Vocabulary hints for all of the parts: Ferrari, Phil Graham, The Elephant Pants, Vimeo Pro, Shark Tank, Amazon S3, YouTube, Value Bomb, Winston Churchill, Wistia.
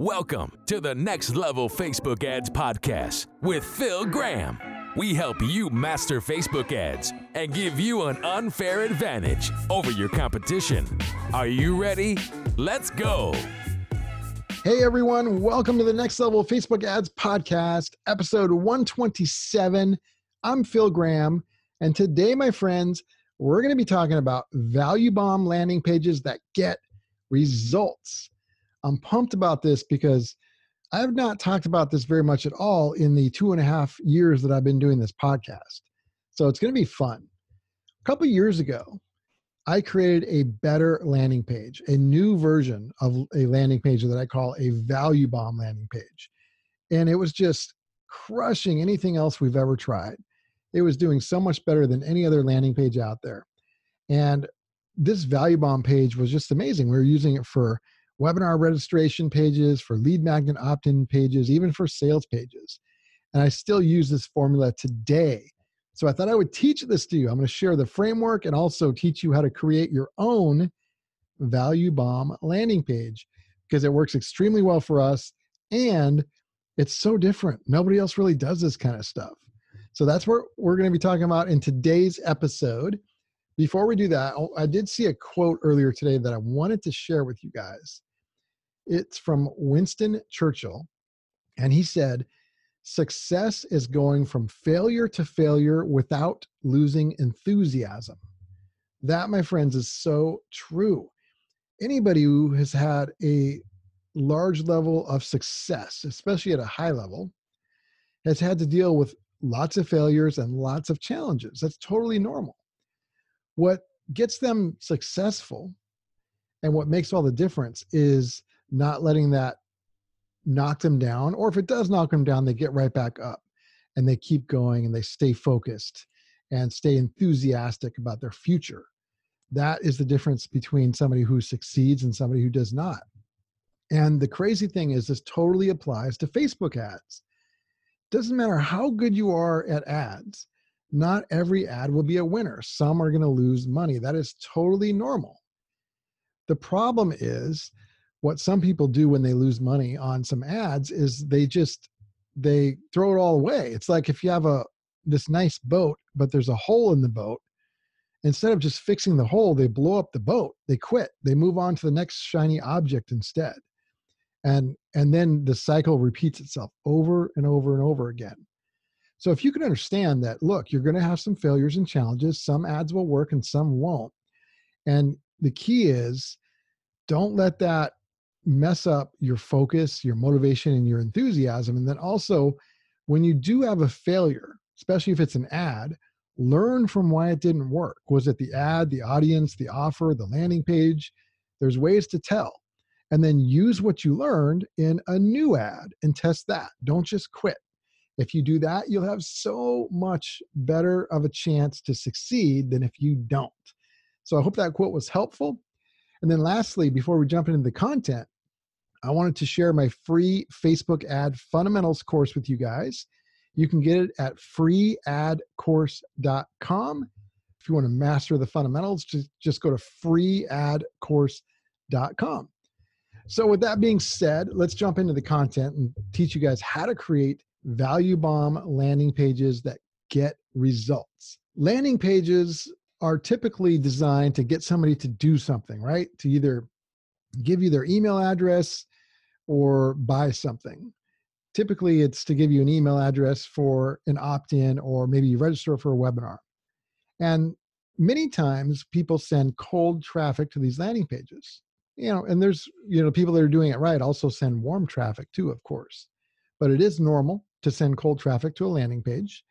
Welcome to the Next Level Facebook Ads Podcast with Phil Graham. We help you master Facebook ads and give you an unfair advantage over your competition. Are you ready? Let's go. Hey everyone, welcome to the Next Level Facebook Ads Podcast, episode 127. I'm Phil Graham, and today, my friends, we're going to be talking about value bomb landing pages that get results. I'm pumped about this because I have not talked about this very much at all in the 2.5 years that I've been doing this podcast. So it's going to be fun. A couple of years ago, I created a better landing page, a new version of a landing page that I call a value bomb landing page. And it was just crushing anything else we've ever tried. It was doing so much better than any other landing page out there. And this value bomb page was just amazing. We were using it for webinar registration pages, for lead magnet opt-in pages, even for sales pages. And I still use this formula today. So I thought I would teach this to you. I'm going to share the framework and also teach you how to create your own value bomb landing page because it works extremely well for us and it's so different. Nobody else really does this kind of stuff. So that's what we're going to be talking about in today's episode. Before we do that, I did see a quote earlier today that I wanted to share with you guys. It's from Winston Churchill, and he said, "Success is going from failure to failure without losing enthusiasm." That, my friends, is so true. Anybody who has had a large level of success, especially at a high level, has had to deal with lots of failures and lots of challenges. That's totally normal. What gets them successful and what makes all the difference is not letting that knock them down, or if it does knock them down, they get right back up and they keep going and they stay focused and stay enthusiastic about their future. That is the difference between somebody who succeeds and somebody who does not. And the crazy thing is this totally applies to Facebook ads. Doesn't matter how good you are at ads, not every ad will be a winner. Some are going to lose money. That is totally normal. The problem is what some people do when they lose money on some ads is they throw it all away. It's like if you have this nice boat, but there's a hole in the boat, instead of just fixing the hole, they blow up the boat. They quit. They move on to the next shiny object instead. And then the cycle repeats itself over and over and over again. So if you can understand that, look, you're going to have some failures and challenges. Some ads will work and some won't. And the key is don't let that mess up your focus, your motivation, and your enthusiasm. And then also, when you do have a failure, especially if it's an ad, learn from why it didn't work. Was it the ad, the audience, the offer, the landing page? There's ways to tell. And then use what you learned in a new ad and test that. Don't just quit. If you do that, you'll have so much better of a chance to succeed than if you don't. So I hope that quote was helpful. And then lastly, before we jump into the content, I wanted to share my free Facebook ad fundamentals course with you guys. You can get it at freeadcourse.com. If you want to master the fundamentals, just go to freeadcourse.com. So with that being said, let's jump into the content and teach you guys how to create value bomb landing pages that get results. Landing pages are typically designed to get somebody to do something, right? To either give you their email address or buy something. Typically, it's to give you an email address for an opt-in, or maybe you register for a webinar. And many times people send cold traffic to these landing pages. And there's, people that are doing it right also send warm traffic too, of course. But it is normal to send cold traffic to a landing page.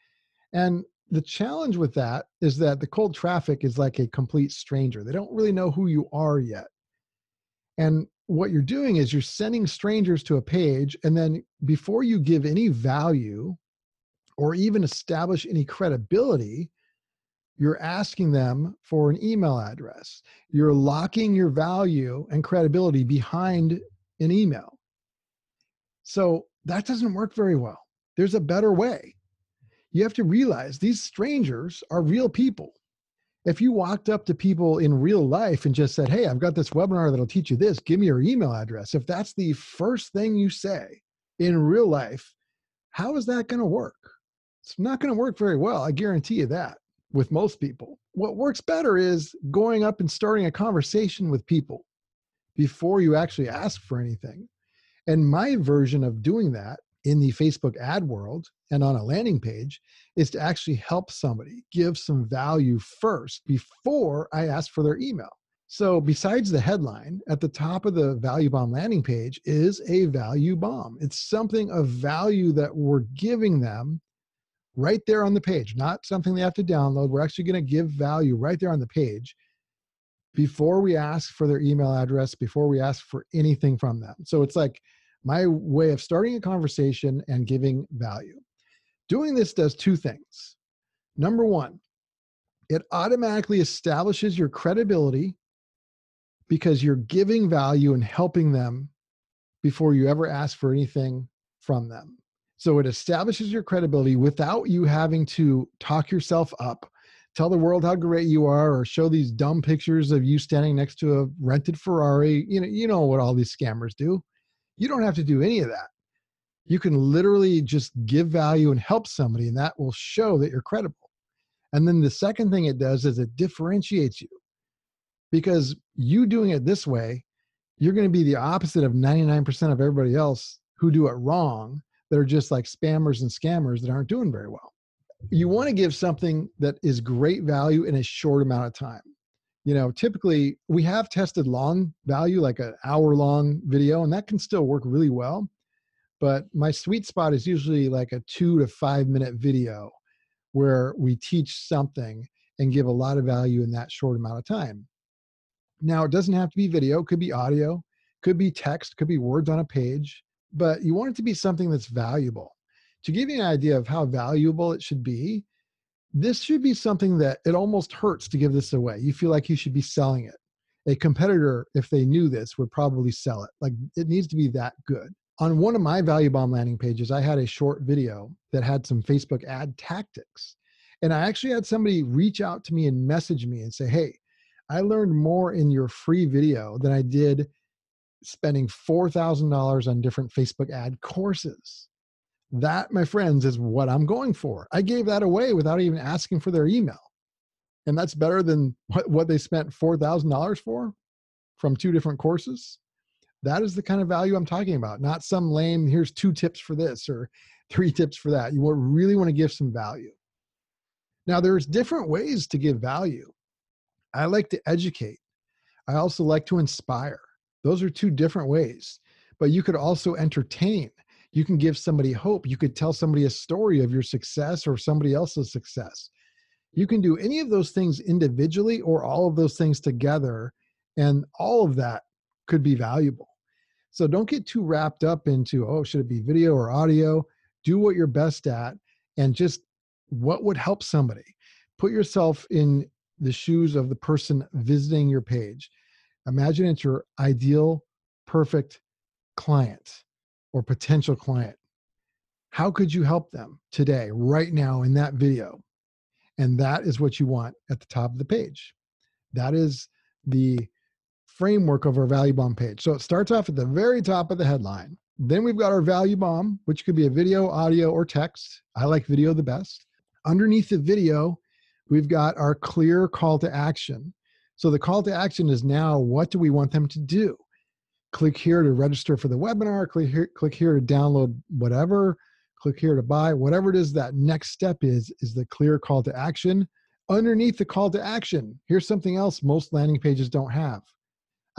And the challenge with that is that the cold traffic is like a complete stranger. They don't really know who you are yet. And what you're doing is you're sending strangers to a page, and then before you give any value or even establish any credibility, you're asking them for an email address. You're locking your value and credibility behind an email. So that doesn't work very well. There's a better way. You have to realize these strangers are real people. If you walked up to people in real life and just said, hey, I've got this webinar that'll teach you this, give me your email address. If that's the first thing you say in real life, how is that going to work? It's not going to work very well. I guarantee you that with most people. What works better is going up and starting a conversation with people before you actually ask for anything. And my version of doing that in the Facebook ad world and on a landing page is to actually help somebody, give some value first before I ask for their email. So besides the headline, at the top of the value bomb landing page is a value bomb. It's something of value that we're giving them right there on the page, not something they have to download. We're actually going to give value right there on the page before we ask for their email address, before we ask for anything from them. So it's like my way of starting a conversation and giving value. Doing this does two things. Number one, it automatically establishes your credibility because you're giving value and helping them before you ever ask for anything from them. So it establishes your credibility without you having to talk yourself up, tell the world how great you are, or show these dumb pictures of you standing next to a rented Ferrari. You know what all these scammers do. You don't have to do any of that. You can literally just give value and help somebody, and that will show that you're credible. And then the second thing it does is it differentiates you, because you doing it this way, you're going to be the opposite of 99% of everybody else who do it wrong, that are just like spammers and scammers that aren't doing very well. You want to give something that is great value in a short amount of time. You know, typically we have tested long value, like an hour-long video, and that can still work really well. But my sweet spot is usually like a 2 to 5 minute video where we teach something and give a lot of value in that short amount of time. Now, it doesn't have to be video, it could be audio, could be text, could be words on a page, but you want it to be something that's valuable. To give you an idea of how valuable it should be, this should be something that it almost hurts to give this away. You feel like you should be selling it. A competitor, if they knew this, would probably sell it. Like, it needs to be that good. On one of my value bomb landing pages, I had a short video that had some Facebook ad tactics. And I actually had somebody reach out to me and message me and say, hey, I learned more in your free video than I did spending $4,000 on different Facebook ad courses. That, my friends, is what I'm going for. I gave that away without even asking for their email. And that's better than what they spent $4,000 for from 2 different courses. That is the kind of value I'm talking about, not some lame, here's 2 tips for this or 3 tips for that. You really want to give some value. Now, there's different ways to give value. I like to educate. I also like to inspire. Those are 2 different ways, but you could also entertain. You can give somebody hope. You could tell somebody a story of your success or somebody else's success. You can do any of those things individually or all of those things together, and all of that could be valuable. So don't get too wrapped up into, oh, should it be video or audio? Do what you're best at and just what would help somebody. Put yourself in the shoes of the person visiting your page. Imagine it's your ideal, perfect client or potential client. How could you help them today, right now, in that video? And that is what you want at the top of the page. That is the framework of our value bomb page. So it starts off at the very top of the headline. Then we've got our value bomb, which could be a video, audio, or text. I like video the best. Underneath the video, we've got our clear call to action. So the call to action is now, what do we want them to do? Click here to register for the webinar, click here to download whatever, click here to buy, whatever it is that next step is the clear call to action. Underneath the call to action, here's something else most landing pages don't have.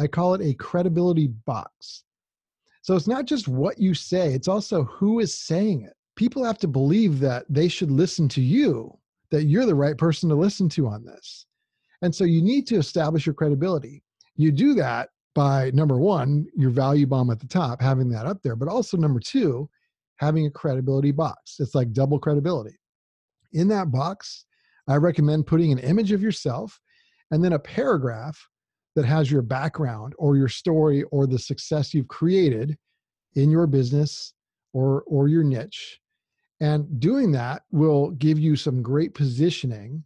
I call it a credibility box. So it's not just what you say, it's also who is saying it. People have to believe that they should listen to you, that you're the right person to listen to on this. And so you need to establish your credibility. You do that by, number one, your value bomb at the top, having that up there, but also number two, having a credibility box. It's like double credibility. In that box, I recommend putting an image of yourself and then a paragraph that has your background or your story or the success you've created in your business or your niche. And doing that will give you some great positioning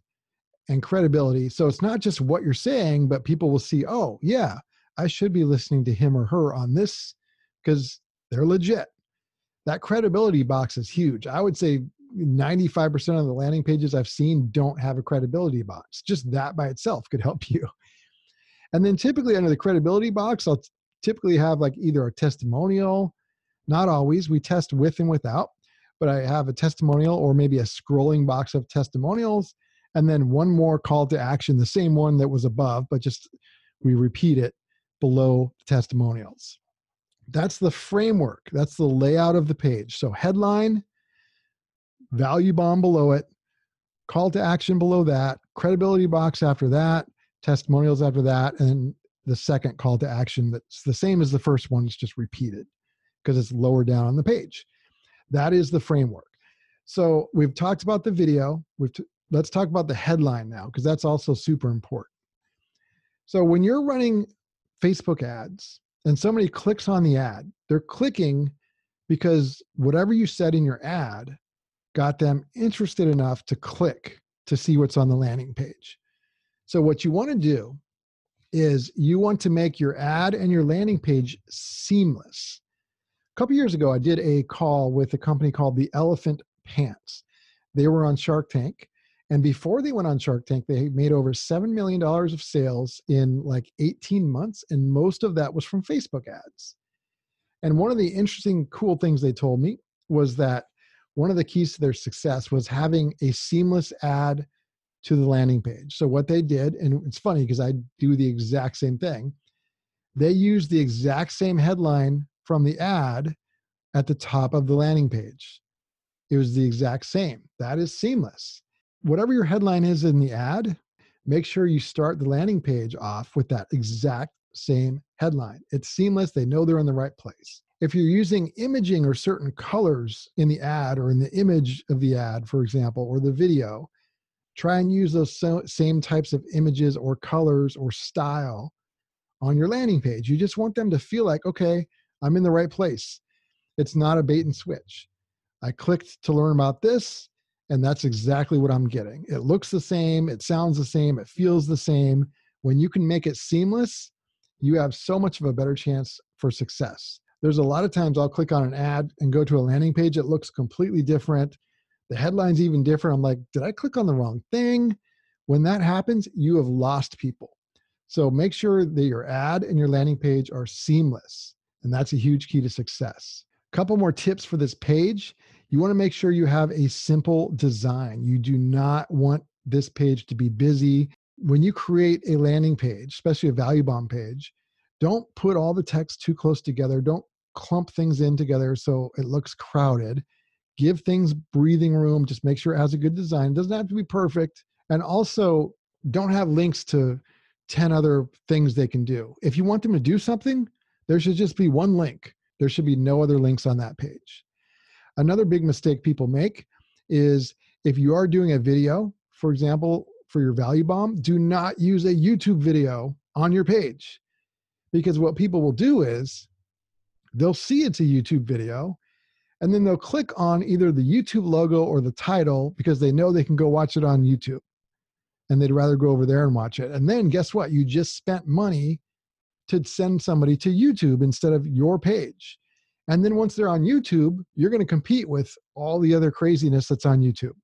and credibility. So it's not just what you're saying, but people will see, oh yeah, I should be listening to him or her on this because they're legit. That credibility box is huge. I would say 95% of the landing pages I've seen don't have a credibility box. Just that by itself could help you. And then typically under the credibility box, I'll typically have like either a testimonial, not always, we test with and without, but I have a testimonial or maybe a scrolling box of testimonials. And then one more call to action, the same one that was above, but just we repeat it below testimonials. That's the framework. That's the layout of the page. So headline, value bomb below it, call to action below that, credibility box after that, testimonials after that, and the second call to action that's the same as the first one. It's just repeated because it's lower down on the page. That is the framework. So we've talked about the video. Let's talk about the headline now, because that's also super important. So when you're running Facebook ads and somebody clicks on the ad, they're clicking because whatever you said in your ad got them interested enough to click to see what's on the landing page. So what you want to do is you want to make your ad and your landing page seamless. A couple years ago, I did a call with a company called The Elephant Pants. They were on Shark Tank. And before they went on Shark Tank, they made over $7 million of sales in like 18 months. And most of that was from Facebook ads. And one of the interesting, cool things they told me was that one of the keys to their success was having a seamless ad to the landing page. So what they did, and it's funny because I do the exact same thing. They used the exact same headline from the ad at the top of the landing page. It was the exact same. That is seamless. Whatever your headline is in the ad, make sure you start the landing page off with that exact same headline. It's seamless. They know they're in the right place. If you're using imaging or certain colors in the ad or in the image of the ad, for example, or the video, try and use those same types of images or colors or style on your landing page. You just want them to feel like, okay, I'm in the right place. It's not a bait and switch. I clicked to learn about this, and that's exactly what I'm getting. It looks the same. It sounds the same. It feels the same. When you can make it seamless, you have so much of a better chance for success. There's a lot of times I'll click on an ad and go to a landing page. It looks completely different. The headline's even different. I'm like, did I click on the wrong thing? When that happens, you have lost people. So make sure that your ad and your landing page are seamless. And that's a huge key to success. A couple more tips for this page. You want to make sure you have a simple design. You do not want this page to be busy. When you create a landing page, especially a value bomb page, don't put all the text too close together. Don't clump things in together so it looks crowded. Give things breathing room. Just make sure it has a good design. It doesn't have to be perfect. And also, don't have links to 10 other things they can do. If you want them to do something, there should just be one link. There should be no other links on that page. Another big mistake people make is if you are doing a video, for example, for your value bomb, do not use a YouTube video on your page, because what people will do is they'll see it's a YouTube video and then they'll click on either the YouTube logo or the title because they know they can go watch it on YouTube and they'd rather go over there and watch it. And then guess what? You just spent money to send somebody to YouTube instead of your page. And then once they're on YouTube, you're going to compete with all the other craziness that's on YouTube.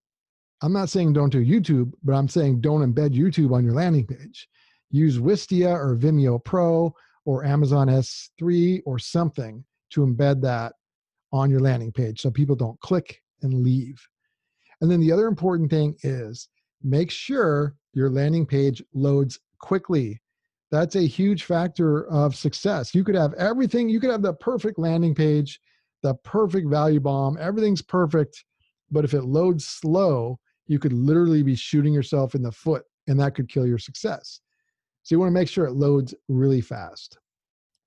I'm not saying don't do YouTube, but I'm saying don't embed YouTube on your landing page. Use Wistia or Vimeo Pro or Amazon S3 or something to embed that on your landing page so people don't click and leave. And then the other important thing is make sure your landing page loads quickly. That's a huge factor of success. You could have everything. You could have the perfect landing page, the perfect value bomb. Everything's perfect. But if it loads slow, you could literally be shooting yourself in the foot, and that could kill your success. So you want to make sure it loads really fast.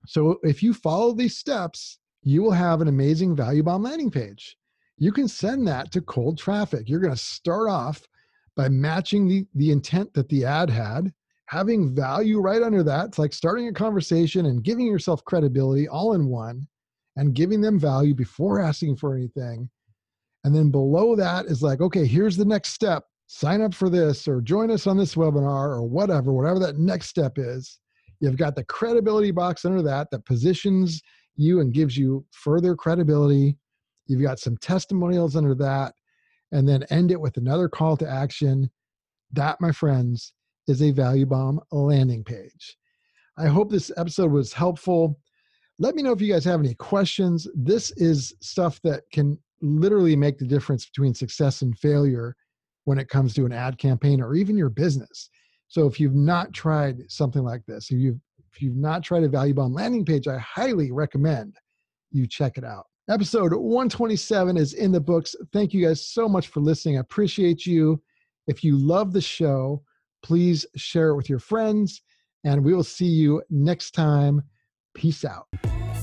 So if you follow these steps, you will have an amazing value bomb landing page. You can send that to cold traffic. You're going to start off by matching the intent that the ad had, having value right under that. It's like starting a conversation and giving yourself credibility all in one and giving them value before asking for anything. And then below that is like, okay, here's the next step. sign up for this or join us on this webinar or whatever that next step is. You've got the credibility box under that that positions you and gives you further credibility. You've got some testimonials under that, and then end it with another call to action. That, my friends, is a value bomb landing page. I hope this episode was helpful. Let me know if you guys have any questions. This is stuff that can literally make the difference between success and failure when it comes to an ad campaign or even your business. So if you've not tried something like this, if you've not tried a value bomb landing page, I highly recommend you check it out. Episode 127 is in the books. Thank you guys so much for listening. I appreciate you. If you love the show, please share it with your friends, and we will see you next time. Peace out.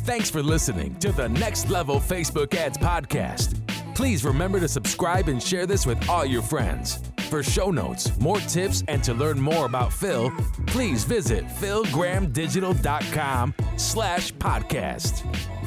Thanks for listening to the Next Level Facebook Ads Podcast. Please remember to subscribe and share this with all your friends. For show notes, more tips, and to learn more about Phil, please visit philgramdigital.com/podcast.